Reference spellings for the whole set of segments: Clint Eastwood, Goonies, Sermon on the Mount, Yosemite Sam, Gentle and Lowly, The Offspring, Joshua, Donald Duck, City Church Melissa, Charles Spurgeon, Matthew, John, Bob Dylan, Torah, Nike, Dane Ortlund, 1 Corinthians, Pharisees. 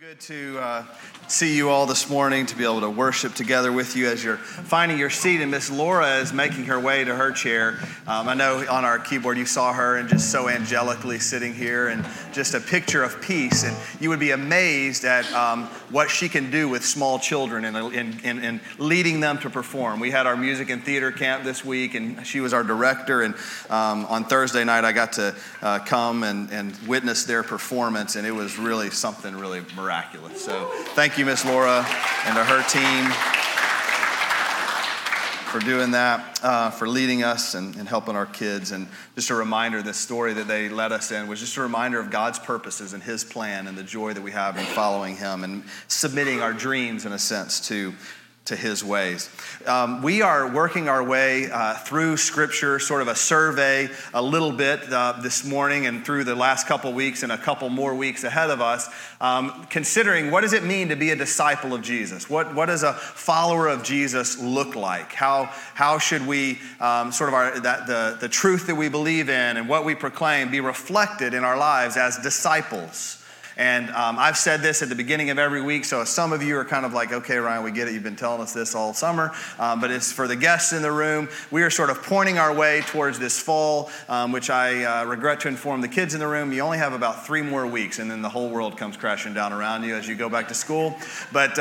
Good to see you all this morning, to be able to worship together with you as you're finding your seat. And Miss Laura is making her way to her chair. I know on our keyboard you saw her and just so angelically sitting here and just a picture of peace. And you would be amazed at what she can do with small children and leading them to perform. We had our music and theater camp this week, and she was our director. And on Thursday night I got to come and witness their performance, and it was really something really miraculous. So thank you, Miss Laura, and to her team for doing that, for leading us and helping our kids. And just a reminder, this story that they led us in was just a reminder of God's purposes and his plan and the joy that we have in following him and submitting our dreams, in a sense, to his ways. We are working our way through Scripture, sort of a survey a little bit this morning and through the last couple weeks and a couple more weeks ahead of us, considering what does it mean to be a disciple of Jesus? What does a follower of Jesus look like? How should we sort of the truth that we believe in and what we proclaim be reflected in our lives as disciples? And I've said this at the beginning of every week, so some of you are kind of like, okay, Ryan, we get it. You've been telling us this all summer, but it's for the guests in the room. We are sort of pointing our way towards this fall, which I regret to inform the kids in the room, you only have about 3 more weeks, and then the whole world comes crashing down around you as you go back to school. But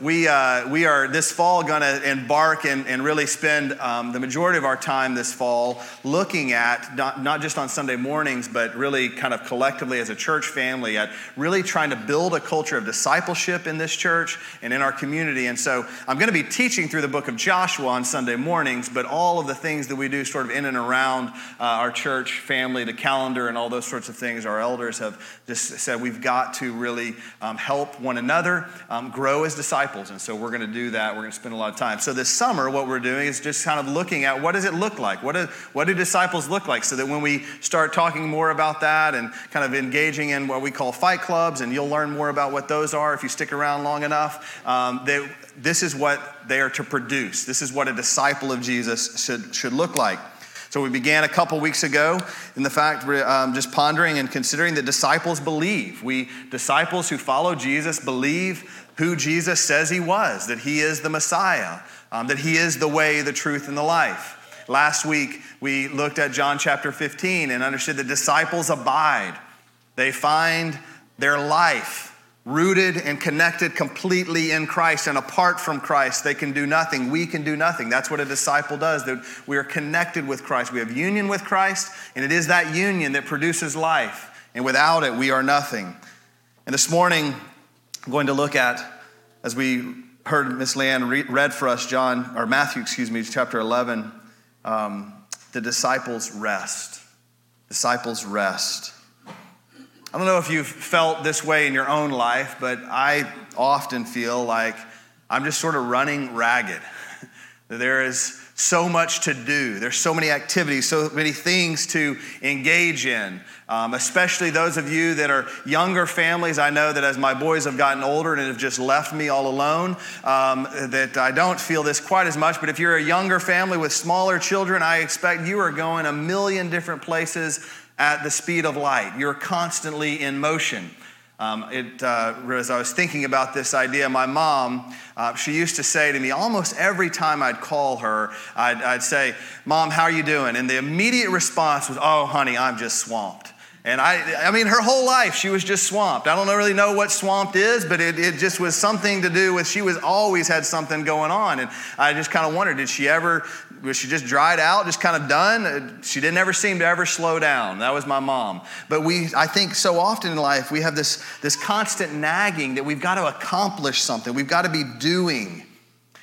we are this fall going to embark and really spend the majority of our time this fall looking at, not just on Sunday mornings, but really kind of collectively as a church family at really trying to build a culture of discipleship in this church and in our community. And so I'm going to be teaching through the book of Joshua on Sunday mornings, but all of the things that we do sort of in and around our church family, the calendar and all those sorts of things, our elders have just said we've got to really help one another grow as disciples. And so we're going to do that. We're going to spend a lot of time. So this summer, what we're doing is just kind of looking at what does it look like? What do disciples look like? So that when we start talking more about that and kind of engaging in what we call fight clubs, and you'll learn more about what those are if you stick around long enough. This is what they are to produce. This is what a disciple of Jesus should look like. So we began a couple weeks ago in the fact we're just pondering and considering that disciples believe. Disciples who follow Jesus believe who Jesus says he was, that he is the Messiah, that he is the way, the truth, and the life. Last week, we looked at John chapter 15 and understood that disciples abide. They find their life rooted and connected completely in Christ. And apart from Christ, they can do nothing. We can do nothing. That's what a disciple does, that we are connected with Christ. We have union with Christ, and it is that union that produces life. And without it, we are nothing. And this morning, I'm going to look at, as we heard Miss Leanne read for us, Matthew, chapter 11, the disciples' rest. Disciples' rest. I don't know if you've felt this way in your own life, but I often feel like I'm just sort of running ragged. There is so much to do. There's so many activities, so many things to engage in, especially those of you that are younger families. I know that as my boys have gotten older and have just left me all alone, that I don't feel this quite as much. But if you're a younger family with smaller children, I expect you are going a million different places at the speed of light. You're constantly in motion. As I was thinking about this idea, my mom, she used to say to me almost every time I'd call her, I'd say, "Mom, how are you doing?" And the immediate response was, "Oh, honey, I'm just swamped." And I mean, her whole life, she was just swamped. I don't really know what swamped is, but it just was something to do with, she was always had something going on. And I just kind of wondered, was she just dried out, just kind of done? She didn't ever seem to ever slow down. That was my mom. But I think so often in life, we have this constant nagging that we've got to accomplish something. We've got to be doing.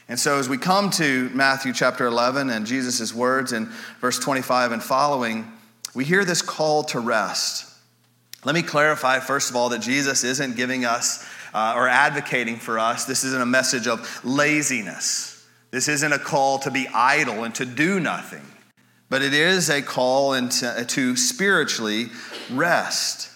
And so as we come to Matthew chapter 11 and Jesus' words in verse 25 and following, we hear this call to rest. Let me clarify, first of all, that Jesus isn't giving us or advocating for us. This isn't a message of laziness. This isn't a call to be idle and to do nothing. But it is a call to spiritually rest.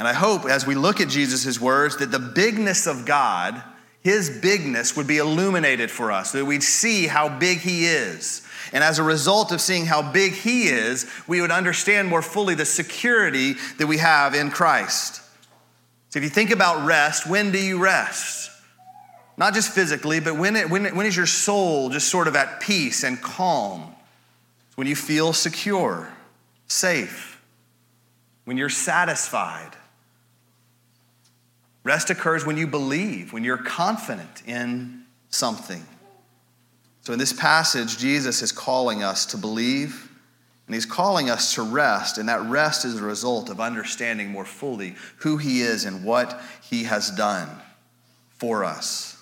And I hope as we look at Jesus' words that the bigness of God, his bigness, would be illuminated for us, that we'd see how big he is. And as a result of seeing how big he is, we would understand more fully the security that we have in Christ. So if you think about rest, when do you rest? Not just physically, but when is your soul just sort of at peace and calm? It's when you feel secure, safe, when you're satisfied. Rest occurs when you believe, when you're confident in something. So in this passage, Jesus is calling us to believe, and he's calling us to rest, and that rest is a result of understanding more fully who he is and what he has done for us.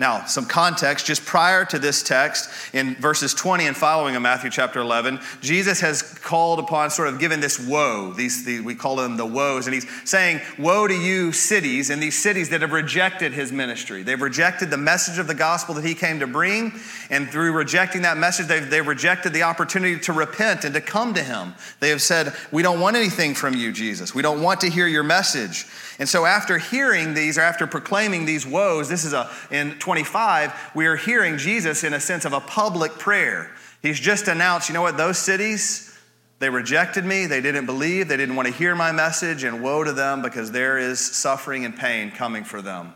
Now, some context, just prior to this text, in verses 20 and following of Matthew chapter 11, Jesus has called upon, sort of given this woe. We call them the woes. And he's saying, woe to you cities, and these cities that have rejected his ministry. They've rejected the message of the gospel that he came to bring. And through rejecting that message, they've rejected the opportunity to repent and to come to him. They have said, we don't want anything from you, Jesus. We don't want to hear your message. And so after hearing these, or after proclaiming these woes, this is in 25, we are hearing Jesus in a sense of a public prayer. He's just announced, you know what, those cities, they rejected me, they didn't believe, they didn't want to hear my message, and woe to them because there is suffering and pain coming for them.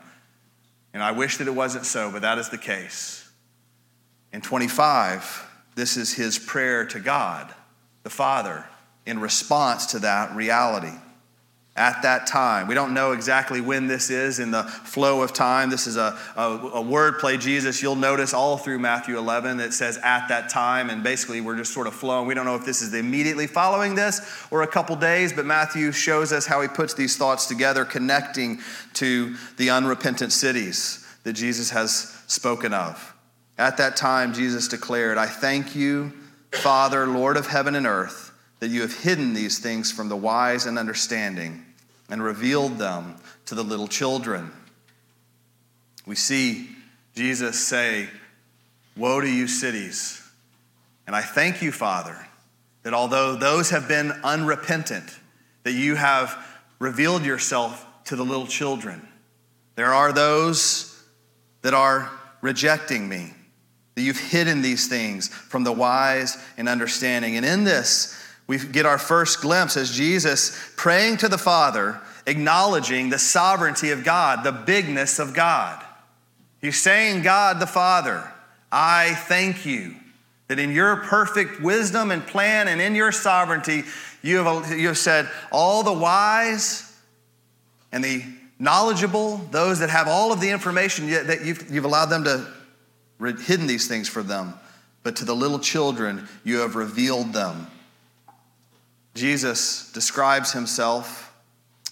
And I wish that it wasn't so, but that is the case. In 25, this is his prayer to God, the Father, in response to that reality. At that time. We don't know exactly when this is in the flow of time. This is a word play, Jesus. You'll notice all through Matthew 11 that says at that time, and basically we're just sort of flowing. We don't know if this is immediately following this or a couple days, but Matthew shows us how he puts these thoughts together, connecting to the unrepentant cities that Jesus has spoken of. At that time, Jesus declared, I thank you, Father, Lord of heaven and earth, that you have hidden these things from the wise and understanding and revealed them to the little children. We see Jesus say, woe to you cities. And I thank you, Father, that although those have been unrepentant, that you have revealed yourself to the little children. There are those that are rejecting me, that you've hidden these things from the wise and understanding. And in this, we get our first glimpse as Jesus praying to the Father, acknowledging the sovereignty of God, the bigness of God. He's saying, God the Father, I thank you that in your perfect wisdom and plan and in your sovereignty, you have said all the wise and the knowledgeable, those that have all of the information, yet that you've allowed them to hidden these things for them. But to the little children, you have revealed them. Jesus describes himself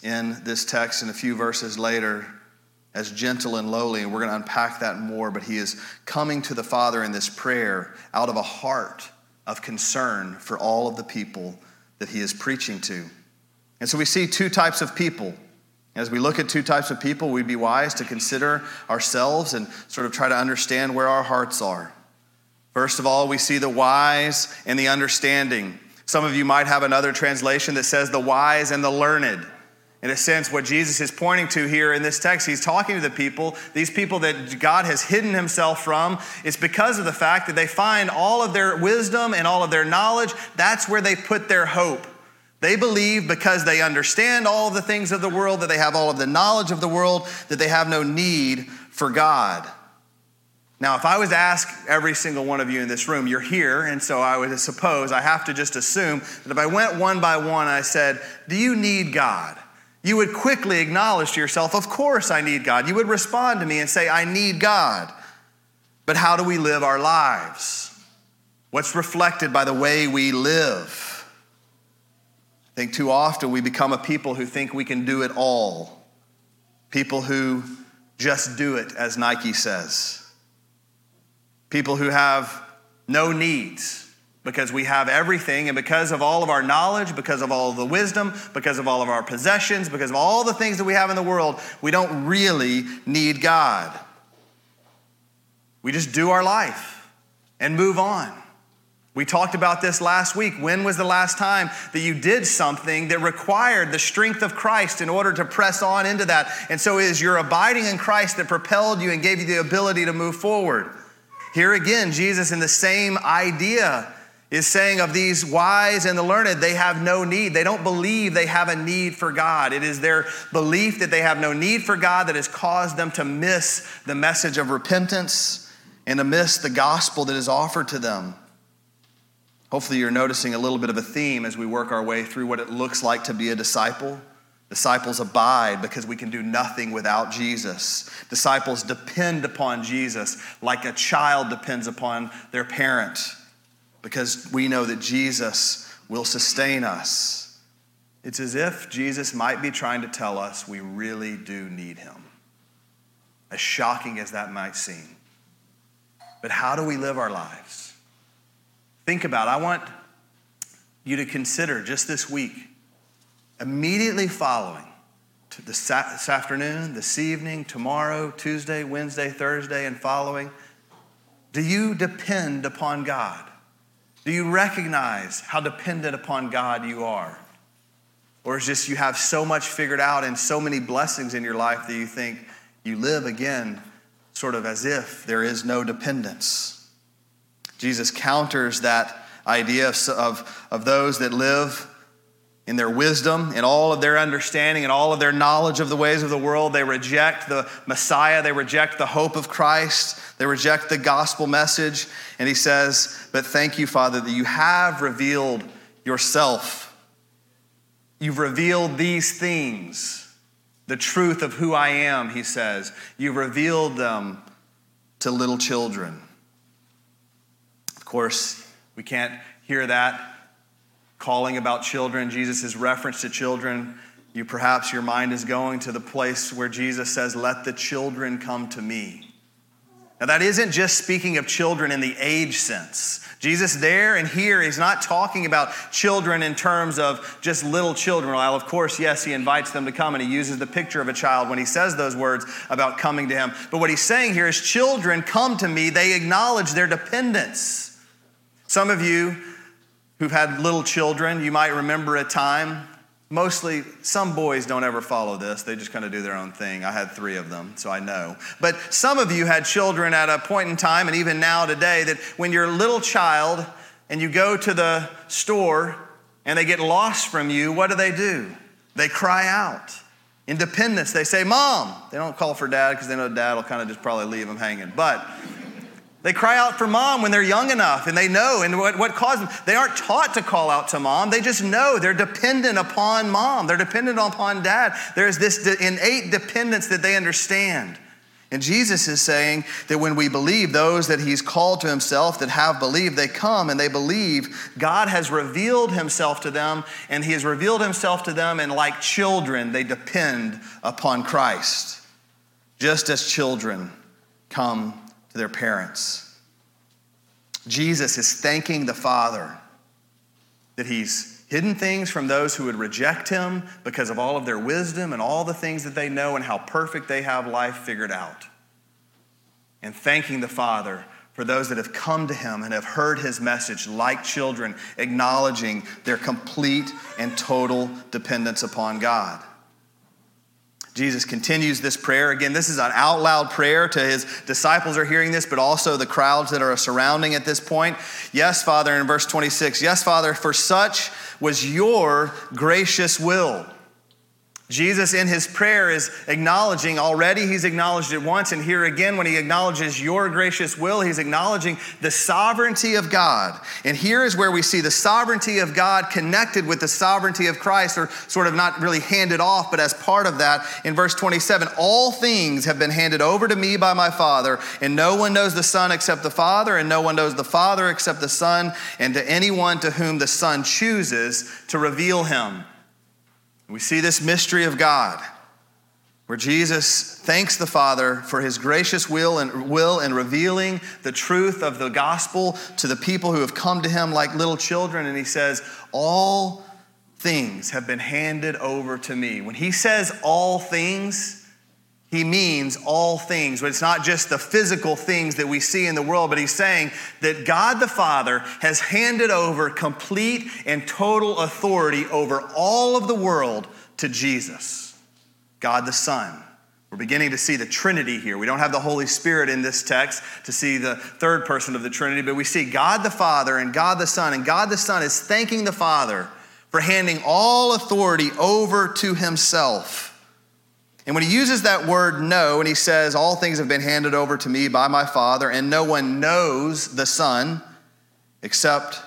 in this text and a few verses later as gentle and lowly, and we're going to unpack that more, but he is coming to the Father in this prayer out of a heart of concern for all of the people that he is preaching to. And so we see two types of people. As we look at two types of people, we'd be wise to consider ourselves and sort of try to understand where our hearts are. First of all, we see the wise and the understanding. Some of you might have another translation that says the wise and the learned. In a sense, what Jesus is pointing to here in this text, he's talking to the people, these people that God has hidden himself from. It's because of the fact that they find all of their wisdom and all of their knowledge. That's where they put their hope. They believe because they understand all the things of the world, that they have all of the knowledge of the world, that they have no need for God. Now, if I was to ask every single one of you in this room, you're here, and so I would suppose, I have to just assume that if I went one by one, I said, do you need God? You would quickly acknowledge to yourself, of course I need God. You would respond to me and say, I need God. But how do we live our lives? What's reflected by the way we live? I think too often we become a people who think we can do it all. People who just do it, as Nike says. People who have no needs because we have everything, and because of all of our knowledge, because of all of the wisdom, because of all of our possessions, because of all the things that we have in the world, we don't really need God. We just do our life and move on. We talked about this last week. When was the last time that you did something that required the strength of Christ in order to press on into that? And so it is your abiding in Christ that propelled you and gave you the ability to move forward. Here again, Jesus in the same idea is saying of these wise and the learned, they have no need. They don't believe they have a need for God. It is their belief that they have no need for God that has caused them to miss the message of repentance and to miss the gospel that is offered to them. Hopefully you're noticing a little bit of a theme as we work our way through what it looks like to be a disciple. Disciples abide because we can do nothing without Jesus. Disciples depend upon Jesus like a child depends upon their parent, because we know that Jesus will sustain us. It's as if Jesus might be trying to tell us we really do need him, as shocking as that might seem. But how do we live our lives? Think about it. I want you to consider just this week, immediately following to this afternoon, this evening, tomorrow, Tuesday, Wednesday, Thursday, and following, do you depend upon God? Do you recognize how dependent upon God you are? Or is just you have so much figured out and so many blessings in your life that you think you live again sort of as if there is no dependence? Jesus counters that idea of those that live in their wisdom, in all of their understanding, in all of their knowledge of the ways of the world. They reject the Messiah. They reject the hope of Christ. They reject the gospel message. And he says, but thank you, Father, that you have revealed yourself. You've revealed these things, the truth of who I am, he says. You've revealed them to little children. Of course, we can't hear that calling about children, Jesus' reference to children. You perhaps your mind is going to the place where Jesus says, let the children come to me. Now that isn't just speaking of children in the age sense. Jesus there and here is not talking about children in terms of just little children. Well, of course, yes, he invites them to come and he uses the picture of a child when he says those words about coming to him. But what he's saying here is children come to me. They acknowledge their dependence. Some of you who've had little children, you might remember a time, mostly some boys don't ever follow this. They just kind of do their own thing. I had 3 of them, so I know. But some of you had children at a point in time, and even now today, that when you're a little child and you go to the store and they get lost from you, what do? They cry out in dependence. They say, Mom. They don't call for Dad because they know Dad will kind of just probably leave them hanging. But they cry out for Mom when they're young enough and they know. And what caused them? They aren't taught to call out to Mom. They just know. They're dependent upon Mom. They're dependent upon Dad. There's this innate dependence that they understand. And Jesus is saying that when we believe, those that he's called to himself that have believed, they come and they believe. God has revealed himself to them, and he has revealed himself to them, and like children, they depend upon Christ, just as children come to their parents. Jesus is thanking the Father that he's hidden things from those who would reject him because of all of their wisdom and all the things that they know and how perfect they have life figured out. And thanking the Father for those that have come to him and have heard his message like children, acknowledging their complete and total dependence upon God. Jesus continues this prayer. Again, this is an out loud prayer to his disciples are hearing this, but also the crowds that are surrounding at this point. Yes, Father, in verse 26, yes, Father, for such was your gracious will. Jesus in his prayer is acknowledging already. He's acknowledged it once. And here again, when he acknowledges your gracious will, he's acknowledging the sovereignty of God. And here is where we see the sovereignty of God connected with the sovereignty of Christ, or sort of not really handed off, but as part of that. In verse 27, all things have been handed over to me by my Father, and no one knows the Son except the Father, and no one knows the Father except the Son, and to anyone to whom the Son chooses to reveal him. We see this mystery of God where Jesus thanks the Father for his gracious will in revealing the truth of the gospel to the people who have come to him like little children. And he says, all things have been handed over to me. When he says all things, he means all things, but it's not just the physical things that we see in the world, but he's saying that God the Father has handed over complete and total authority over all of the world to Jesus, God the Son, We're beginning to see the Trinity here. We don't have the Holy Spirit in this text to see the third person of the Trinity, but we see God the Father and God the Son, and God the Son is thanking the Father for handing all authority over to himself. And when he uses that word know, and he says, all things have been handed over to me by my Father, and no one knows the Father except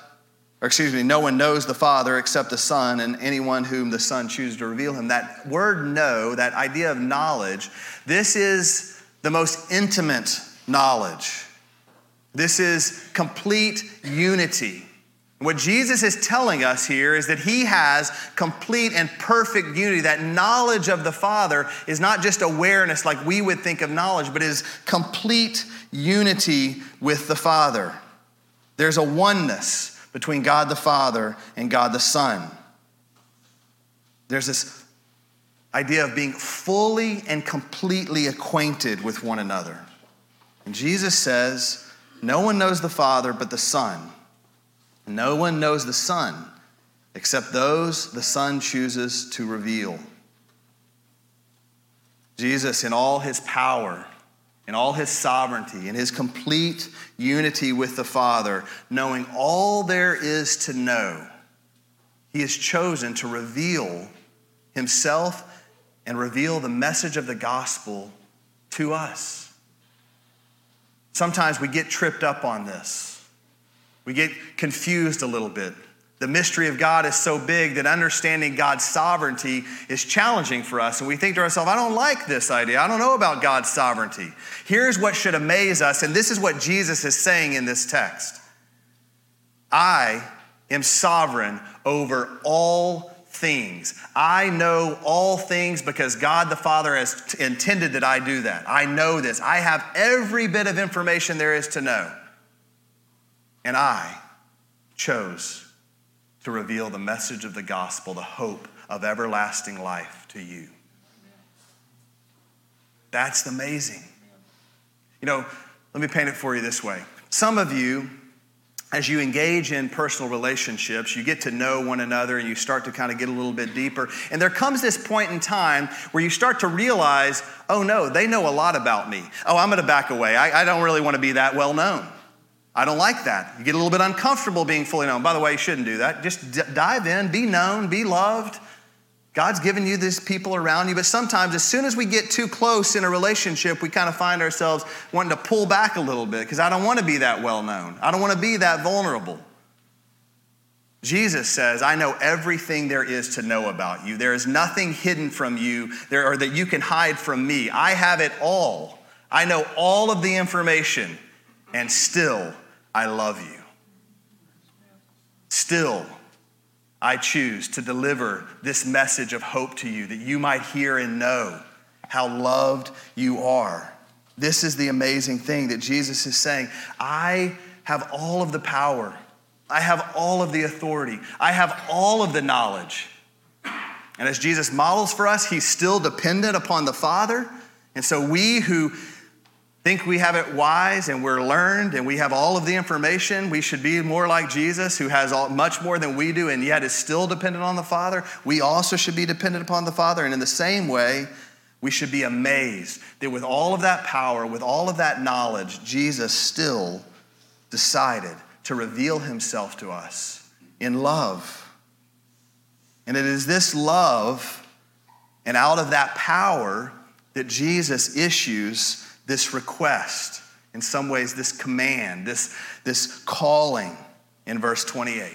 the Son and anyone whom the Son chooses to reveal him. That word know, that idea of knowledge, this is the most intimate knowledge. This is complete unity. What Jesus is telling us here is that he has complete and perfect unity. That knowledge of the Father is not just awareness like we would think of knowledge, but is complete unity with the Father. There's a oneness between God the Father and God the Son. There's this idea of being fully and completely acquainted with one another. And Jesus says, no one knows the Father but the Son. No one knows the Son except those the Son chooses to reveal. Jesus, in all his power, in all his sovereignty, in his complete unity with the Father, knowing all there is to know, he has chosen to reveal himself and reveal the message of the gospel to us. Sometimes we get tripped up on this. We get confused a little bit. The mystery of God is so big that understanding God's sovereignty is challenging for us. And we think to ourselves, I don't like this idea. I don't know about God's sovereignty. Here's what should amaze us, and this is what Jesus is saying in this text. I am sovereign over all things. I know all things because God the Father has intended that I do that. I know this. I have every bit of information there is to know. And I chose to reveal the message of the gospel, the hope of everlasting life to you. That's amazing. You know, let me paint it for you this way. Some of you, as you engage in personal relationships, you get to know one another and you start to kind of get a little bit deeper. And there comes this point in time where you start to realize, oh no, they know a lot about me. Oh, I'm going to back away. I don't really want to be that well known. I don't like that. You get a little bit uncomfortable being fully known. By the way, you shouldn't do that. Just dive in, be known, be loved. God's given you these people around you. But sometimes as soon as we get too close in a relationship, we kind of find ourselves wanting to pull back a little bit because I don't want to be that well known. I don't want to be that vulnerable. Jesus says, I know everything there is to know about you. There is nothing hidden from you or that you can hide from me. I have it all. I know all of the information, and still I love you. Still, I choose to deliver this message of hope to you that you might hear and know how loved you are. This is the amazing thing that Jesus is saying. I have all of the power. I have all of the authority. I have all of the knowledge. And as Jesus models for us, he's still dependent upon the Father. And so we who think we have it wise and we're learned and we have all of the information, we should be more like Jesus, who has much more than we do and yet is still dependent on the Father. We also should be dependent upon the Father. And in the same way, we should be amazed that with all of that power, with all of that knowledge, Jesus still decided to reveal himself to us in love. And it is this love and out of that power that Jesus issues this request, in some ways, this command, this calling in verse 28.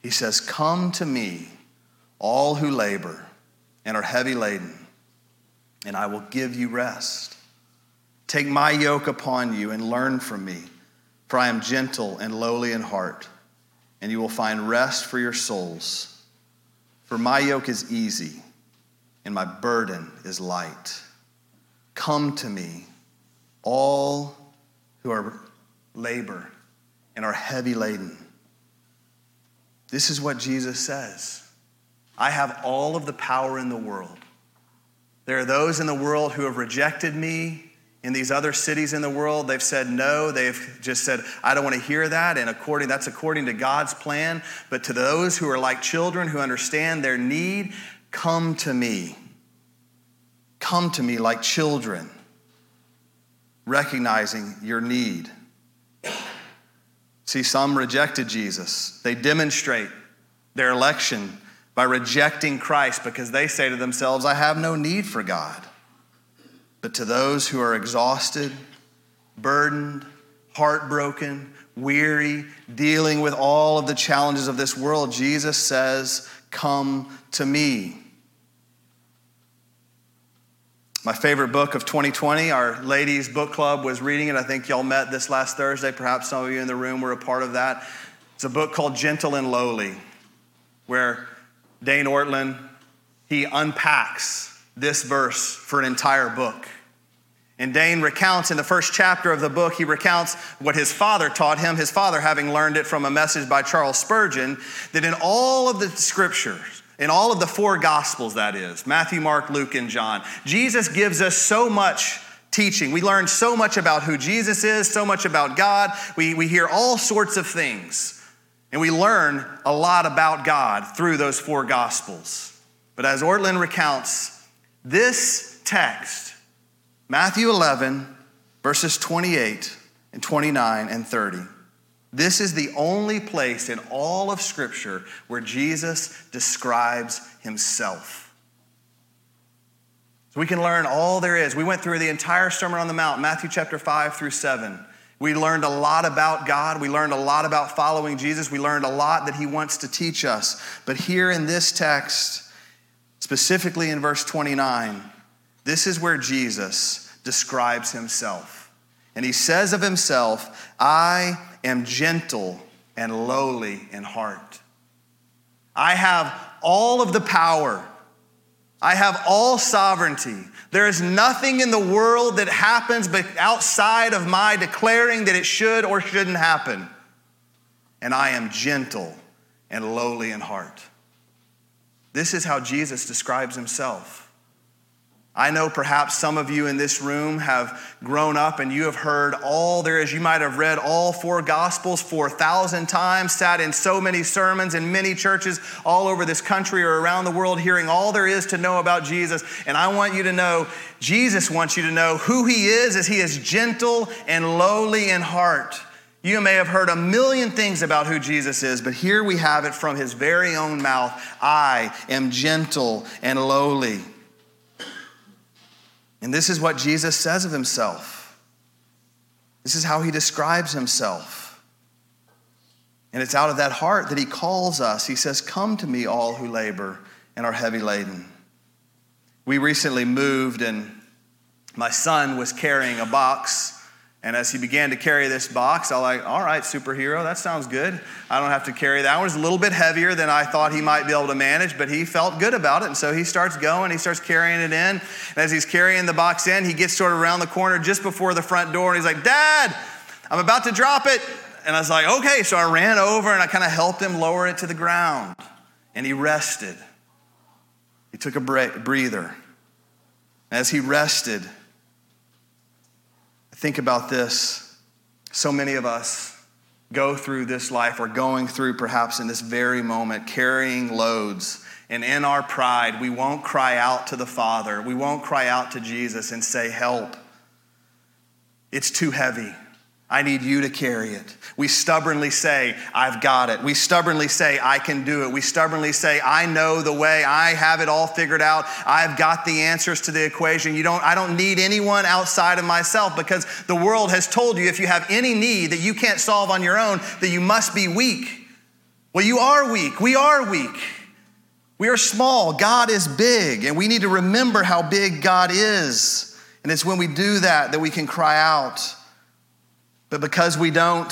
He says, come to me, all who labor and are heavy laden, and I will give you rest. Take my yoke upon you and learn from me, for I am gentle and lowly in heart, and you will find rest for your souls. For my yoke is easy and my burden is light. Come to me, all who are labor and are heavy laden. This is what Jesus says. I have all of the power in the world. There are those in the world who have rejected me. In these other cities in the world, they've said no. They've just said, I don't want to hear that. And that's according to God's plan. But to those who are like children who understand their need, come to me. Come to me like children, recognizing your need. See, some rejected Jesus. They demonstrate their election by rejecting Christ because they say to themselves, I have no need for God. But to those who are exhausted, burdened, heartbroken, weary, dealing with all of the challenges of this world, Jesus says, come to me. My favorite book of 2020, our ladies book club was reading it. I think y'all met this last Thursday. Perhaps some of you in the room were a part of that. It's a book called Gentle and Lowly, where Dane Ortlund, he unpacks this verse for an entire book. And Dane recounts in the first chapter of the book, he recounts what his father taught him, his father having learned it from a message by Charles Spurgeon, that in all of the scriptures, in all of the four gospels, that is, Matthew, Mark, Luke, and John, Jesus gives us so much teaching. We learn so much about who Jesus is, so much about God. We hear all sorts of things. And we learn a lot about God through those four gospels. But as Ortlund recounts, this text, Matthew 11, verses 28 and 29 and 30, this is the only place in all of Scripture where Jesus describes himself. So we can learn all there is. We went through the entire Sermon on the Mount, Matthew chapter 5 through 7. We learned a lot about God. We learned a lot about following Jesus. We learned a lot that he wants to teach us. But here in this text, specifically in verse 29, this is where Jesus describes himself. And he says of himself, I am gentle and lowly in heart. I have all of the power. I have all sovereignty. There is nothing in the world that happens but outside of my declaring that it should or shouldn't happen. And I am gentle and lowly in heart. This is how Jesus describes himself. I know perhaps some of you in this room have grown up and you have heard all there is. You might have read all four Gospels 4,000 times, sat in so many sermons in many churches all over this country or around the world, hearing all there is to know about Jesus. And I want you to know, Jesus wants you to know who he is as he is gentle and lowly in heart. You may have heard a million things about who Jesus is, but here we have it from his very own mouth. I am gentle and lowly. And this is what Jesus says of himself. This is how he describes himself. And it's out of that heart that he calls us. He says, come to me, all who labor and are heavy laden. We recently moved and my son was carrying a box. And as he began to carry this box, I was like, all right, superhero, that sounds good. I don't have to carry that one. It's a little bit heavier than I thought he might be able to manage, but he felt good about it. And so he starts going, he starts carrying it in. And as he's carrying the box in, he gets sort of around the corner just before the front door. And he's like, Dad, I'm about to drop it. And I was like, okay. So I ran over and I kind of helped him lower it to the ground. And he rested. He took a breather. As he rested, think about this. So many of us go through this life or going through perhaps in this very moment carrying loads. And in our pride, we won't cry out to the Father. We won't cry out to Jesus and say, help. It's too heavy. I need you to carry it. We stubbornly say, I've got it. We stubbornly say, I can do it. We stubbornly say, I know the way. I have it all figured out. I've got the answers to the equation. I don't need anyone outside of myself because the world has told you if you have any need that you can't solve on your own, that you must be weak. Well, you are weak. We are weak. We are small. God is big, and we need to remember how big God is. And it's when we do that that we can cry out. But because we don't,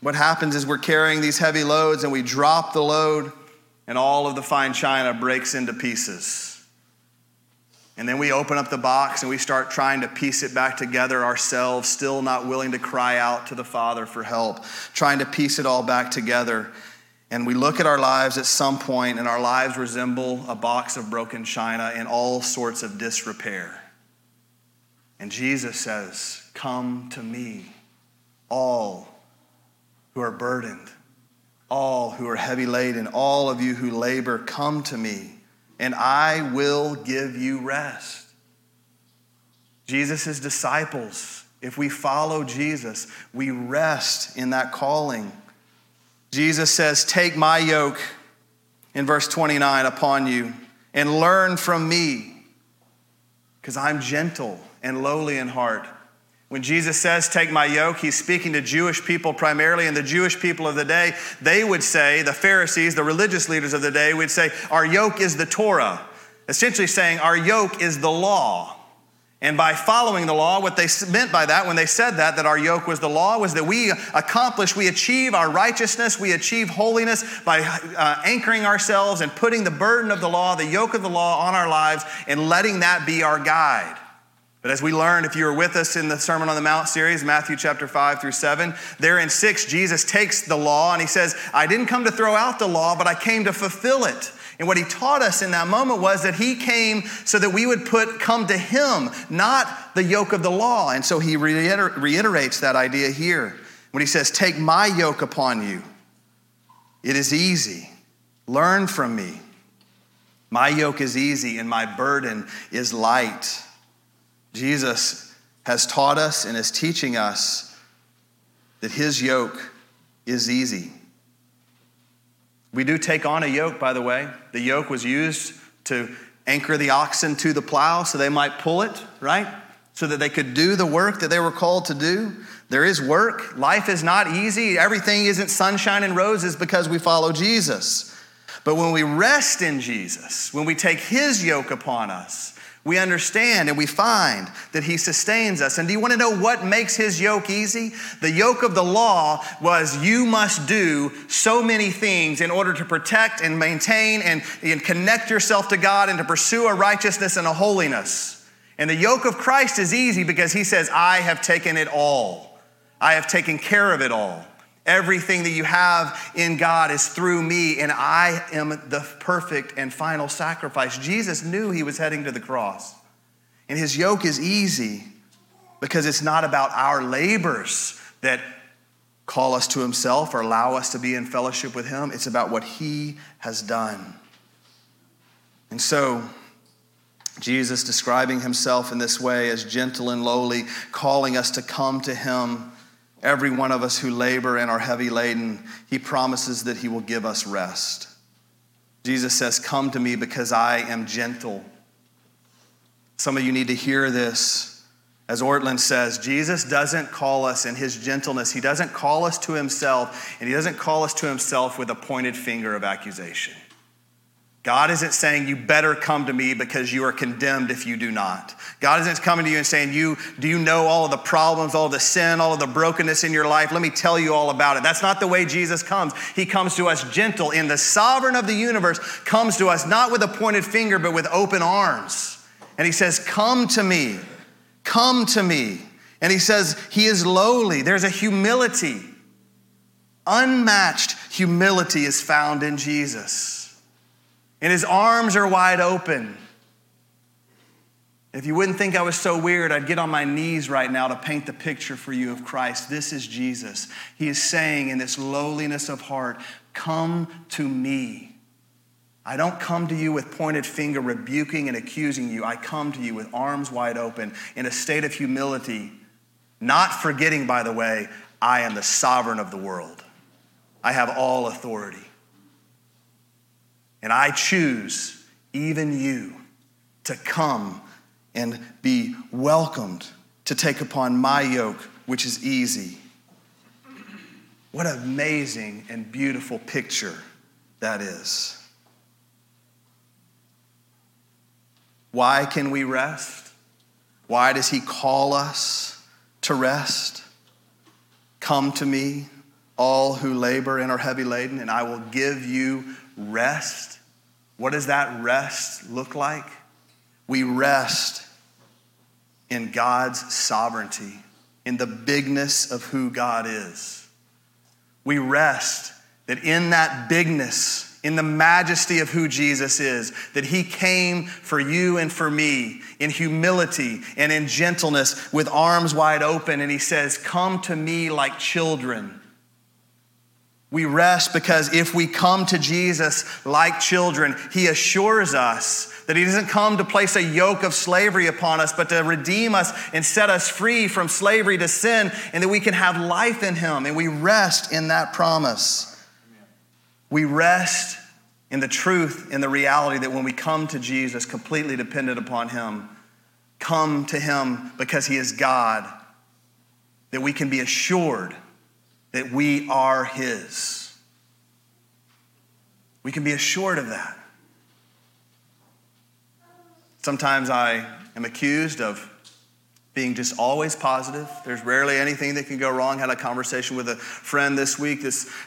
what happens is we're carrying these heavy loads and we drop the load and all of the fine china breaks into pieces. And then we open up the box and we start trying to piece it back together ourselves, still not willing to cry out to the Father for help, trying to piece it all back together. And we look at our lives at some point and our lives resemble a box of broken china in all sorts of disrepair. And Jesus says, come to me. All who are burdened, all who are heavy laden, all of you who labor, come to me, and I will give you rest. Jesus' disciples. If we follow Jesus, we rest in that calling. Jesus says, take my yoke, in verse 29, upon you and learn from me, because I'm gentle and lowly in heart. When Jesus says, take my yoke, he's speaking to Jewish people primarily, and the Jewish people of the day, they would say, the Pharisees, the religious leaders of the day, would say, our yoke is the Torah, essentially saying our yoke is the law. And by following the law, what they meant by that, when they said that our yoke was the law, was that we achieve our righteousness, we achieve holiness by anchoring ourselves and putting the burden of the law, the yoke of the law on our lives and letting that be our guide. But as we learned, if you were with us in the Sermon on the Mount series, Matthew chapter 5-7, there in 6, Jesus takes the law and he says, I didn't come to throw out the law, but I came to fulfill it. And what he taught us in that moment was that he came so that we would come to him, not the yoke of the law. And so he reiterates that idea here when he says, take my yoke upon you. It is easy. Learn from me. My yoke is easy and my burden is light. Jesus has taught us and is teaching us that his yoke is easy. We do take on a yoke, by the way. The yoke was used to anchor the oxen to the plow so they might pull it, right? So that they could do the work that they were called to do. There is work. Life is not easy. Everything isn't sunshine and roses because we follow Jesus. But when we rest in Jesus, when we take his yoke upon us, we understand and we find that he sustains us. And do you want to know what makes his yoke easy? The yoke of the law was you must do so many things in order to protect and maintain and connect yourself to God and to pursue a righteousness and a holiness. And the yoke of Christ is easy because he says, I have taken it all. I have taken care of it all. Everything that you have in God is through me, and I am the perfect and final sacrifice. Jesus knew he was heading to the cross, and his yoke is easy because it's not about our labors that call us to himself or allow us to be in fellowship with him. It's about what he has done. And so Jesus, describing himself in this way as gentle and lowly, calling us to come to him. Every one of us who labor and are heavy laden, he promises that he will give us rest. Jesus says, come to me because I am gentle. Some of you need to hear this. As Ortlund says, Jesus doesn't call us in his gentleness. He doesn't call us to himself, and he doesn't call us to himself with a pointed finger of accusation. God isn't saying you better come to me because you are condemned if you do not. God isn't coming to you and saying, do you know all of the problems, all of the sin, all of the brokenness in your life? Let me tell you all about it. That's not the way Jesus comes. He comes to us gentle, and the sovereign of the universe comes to us not with a pointed finger, but with open arms. And he says, come to me, come to me. And he says, he is lowly. There's a humility. Unmatched humility is found in Jesus. And his arms are wide open. If you wouldn't think I was so weird, I'd get on my knees right now to paint the picture for you of Christ. This is Jesus. He is saying in this lowliness of heart, come to me. I don't come to you with pointed finger rebuking and accusing you. I come to you with arms wide open in a state of humility, not forgetting, by the way, I am the sovereign of the world. I have all authority. And I choose, even you, to come and be welcomed, to take upon my yoke, which is easy. What an amazing and beautiful picture that is. Why can we rest? Why does he call us to rest? Come to me, all who labor and are heavy laden, and I will give you rest. What does that rest look like? We rest in God's sovereignty, in the bigness of who God is. We rest that in that bigness, in the majesty of who Jesus is, that he came for you and for me in humility and in gentleness with arms wide open. And he says, come to me like children. We rest because if we come to Jesus like children, he assures us That he doesn't come to place a yoke of slavery upon us, but to redeem us and set us free from slavery to sin, and that we can have life in him, and we rest in that promise. Amen. We rest in the truth, in the reality that when we come to Jesus, completely dependent upon him, come to him because he is God, that we can be assured that we are his. We can be assured of that. Sometimes I am accused of being just always positive. There's rarely anything that can go wrong. Had a conversation with a friend this week,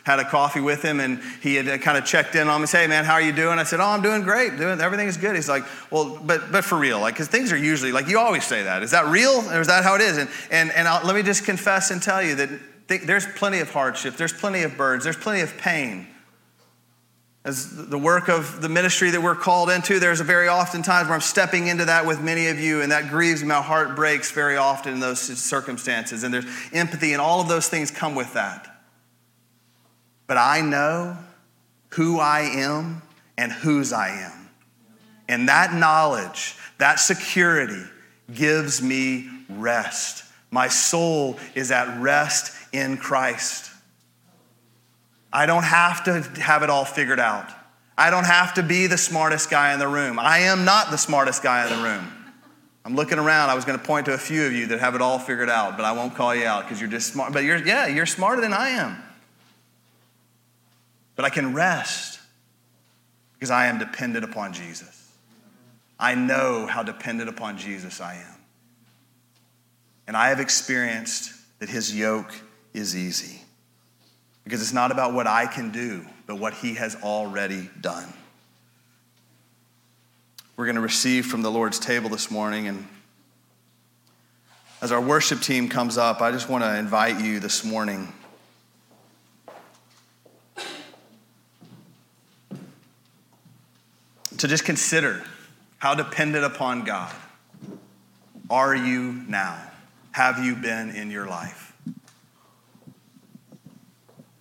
had a coffee with him, and he had kind of checked in on me and said, "Hey man, how are you doing?" I said, "Oh, I'm doing great. Everything is good." He's like, "Well, but for real, like, 'cause things are usually like you always say that. Is that real, or is that how it is?" And let me just confess and tell you that there's plenty of hardship. There's plenty of burdens. There's plenty of pain. As the work of the ministry that we're called into, there's a very often times where I'm stepping into that with many of you, and that grieves me. My heart breaks very often in those circumstances, and there's empathy, and all of those things come with that. But I know who I am and whose I am. And that knowledge, that security gives me rest. My soul is at rest in Christ. I don't have to have it all figured out. I don't have to be the smartest guy in the room. I am not the smartest guy in the room. I'm looking around. I was going to point to a few of you that have it all figured out, but I won't call you out because you're just smart. But you're smarter than I am. But I can rest because I am dependent upon Jesus. I know how dependent upon Jesus I am. And I have experienced that his yoke is easy. Because it's not about what I can do, but what he has already done. We're going to receive from the Lord's table this morning. And as our worship team comes up, I just want to invite you this morning to just consider how dependent upon God are you now? Have you been in your life?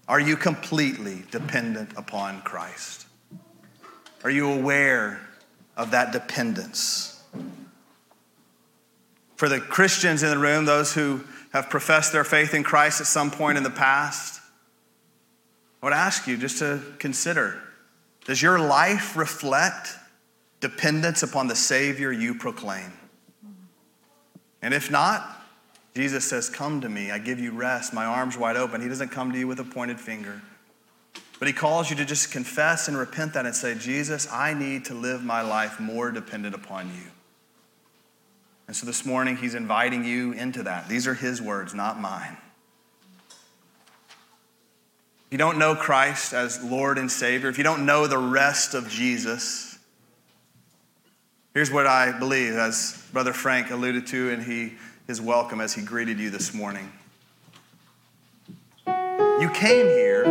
Are you completely dependent upon Christ? Are you aware of that dependence? For the Christians in the room, those who have professed their faith in Christ at some point in the past, I would ask you just to consider, does your life reflect dependence upon the Savior you proclaim? And if not, Jesus says, "Come to me, I give you rest, my arms wide open." He doesn't come to you with a pointed finger. But he calls you to just confess and repent that and say, "Jesus, I need to live my life more dependent upon you." And so this morning, he's inviting you into that. These are his words, not mine. If you don't know Christ as Lord and Savior, if you don't know the rest of Jesus, here's what I believe, as Brother Frank alluded to, and his welcome as he greeted you this morning. You came here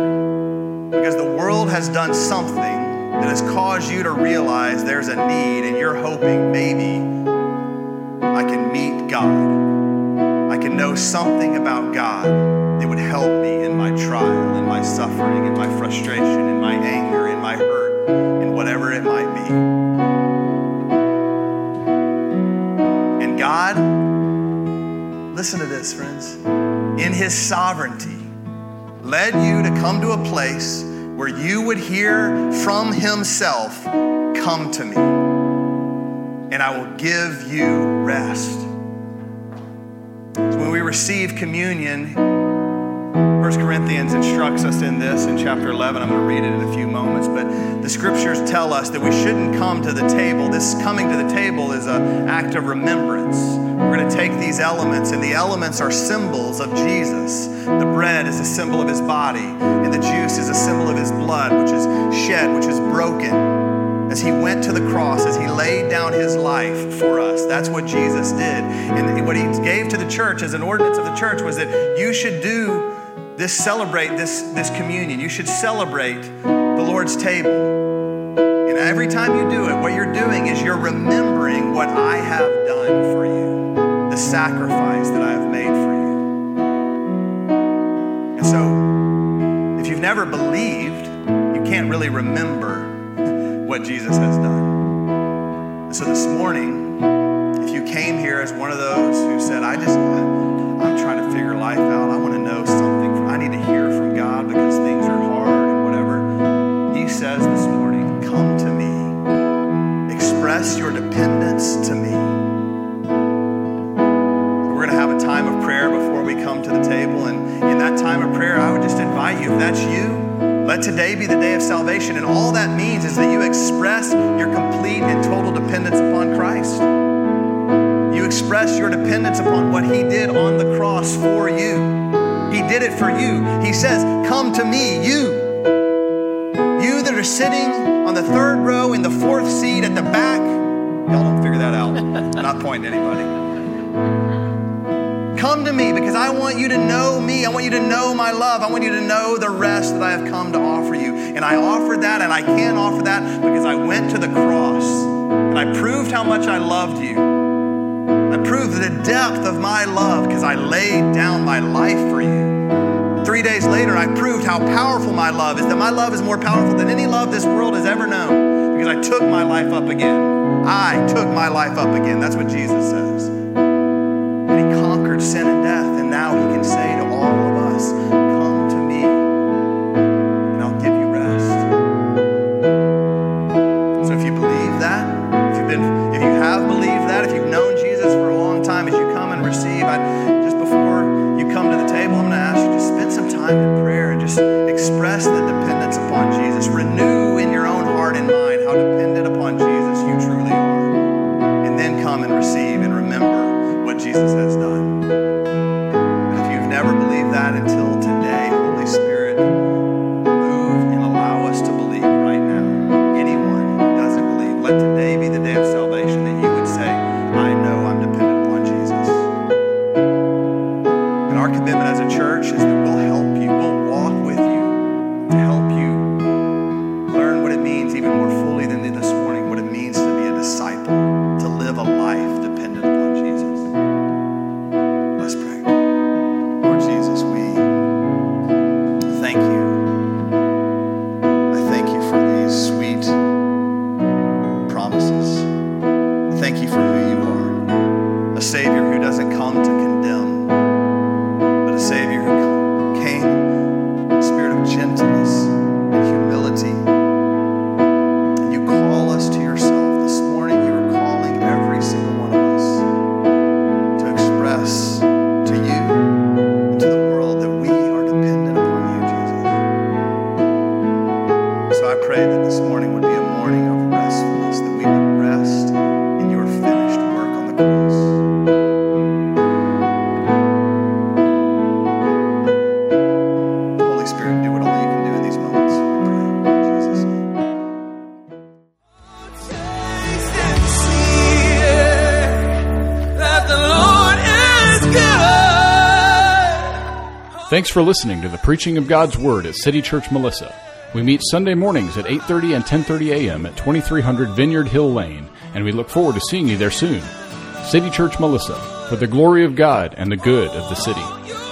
because the world has done something that has caused you to realize there's a need, and you're hoping, maybe I can meet God. I can know something about God that would help me in my trial, in my suffering, in my frustration, in my anger, in my hurt, in whatever it might be. And God, listen to this, friends, in his sovereignty, led you to come to a place where you would hear from himself, "Come to me, and I will give you rest." So when we receive communion, 1 Corinthians instructs us in this in chapter 11. I'm going to read it in a few moments, but the scriptures tell us that we shouldn't come to the table. This coming to the table is an act of remembrance. We're going to take these elements, and the elements are symbols of Jesus. The bread is a symbol of his body, and the juice is a symbol of his blood, which is shed, which is broken. As he went to the cross, as he laid down his life for us, that's what Jesus did. And what he gave to the church as an ordinance of the church was that you should do this, celebrate this communion. You should celebrate the Lord's table. And every time you do it, what you're doing is you're remembering what I have done for you, the sacrifice that I have made for you. And so, if you've never believed, you can't really remember what Jesus has done. So this morning, if you came here as one of those who said, I'm trying to figure life out. I want to know something. I need to hear from God because things are hard and whatever. He says this morning, come to me. Express your dependence to me. We're going to have a time of prayer before we come to the table. And in that time of prayer, I would just invite you, if that's you, let today be the day of salvation. And all that means is that you express your complete and total dependence upon Christ. You express your dependence upon what He did on the cross for you. He did it for you. He says, come to me, you that are sitting on the third row in the fourth seat at the back. Y'all don't figure that out. I'm not pointing at anybody. Come to me because I want you to know me. I want you to know my love. I want you to know the rest that I have come to offer you. And I offer that, and I can offer that because I went to the cross and I proved how much I loved you. I proved the depth of my love because I laid down my life for you. 3 days later, I proved how powerful my love is, that my love is more powerful than any love this world has ever known because I took my life up again. I took my life up again. That's what Jesus says. And He conquered sin and death, and now He can say to all of us, come to me, and I'll give you rest. So if you believe that, if you have believed that, if you've known Jesus for a long time, as you come and receive, just before you come to the table, I'm going to ask you to spend some time in prayer and just express the dependence upon Jesus. Renew in your own heart and mind how dependent upon Jesus you truly are. And then come and receive and remember what Jesus has done. And if you've never believed that until today, Holy Spirit, move and allow us to believe right now. Anyone who doesn't believe, let today be the day of salvation that you would say, I know I'm dependent upon Jesus. And our commitment as a church is that we'll help you, we'll walk with you to help you learn what it means even more fully than this morning, what it means to be a disciple, to live a life dependent upon Jesus. Let's pray. Lord Jesus, we thank you. I thank you for these sweet promises. Thank you for who you are, a Savior who doesn't come to condemn, but a Savior who came in a spirit of gentleness and humility. And you call us to yourself this morning. You are calling every single one of us to express to you and to the world that we are dependent upon you, Jesus. So I pray that this morning would be a morning of restfulness, that we would rest in your finished work on the cross. Holy Spirit, do what only you can do in these moments. We pray in Jesus' name. Thanks for listening to the preaching of God's Word at City Church Melissa. We meet Sunday mornings at 8:30 and 10:30 a.m. at 2300 Vineyard Hill Lane, and we look forward to seeing you there soon. City Church Melissa, for the glory of God and the good of the city.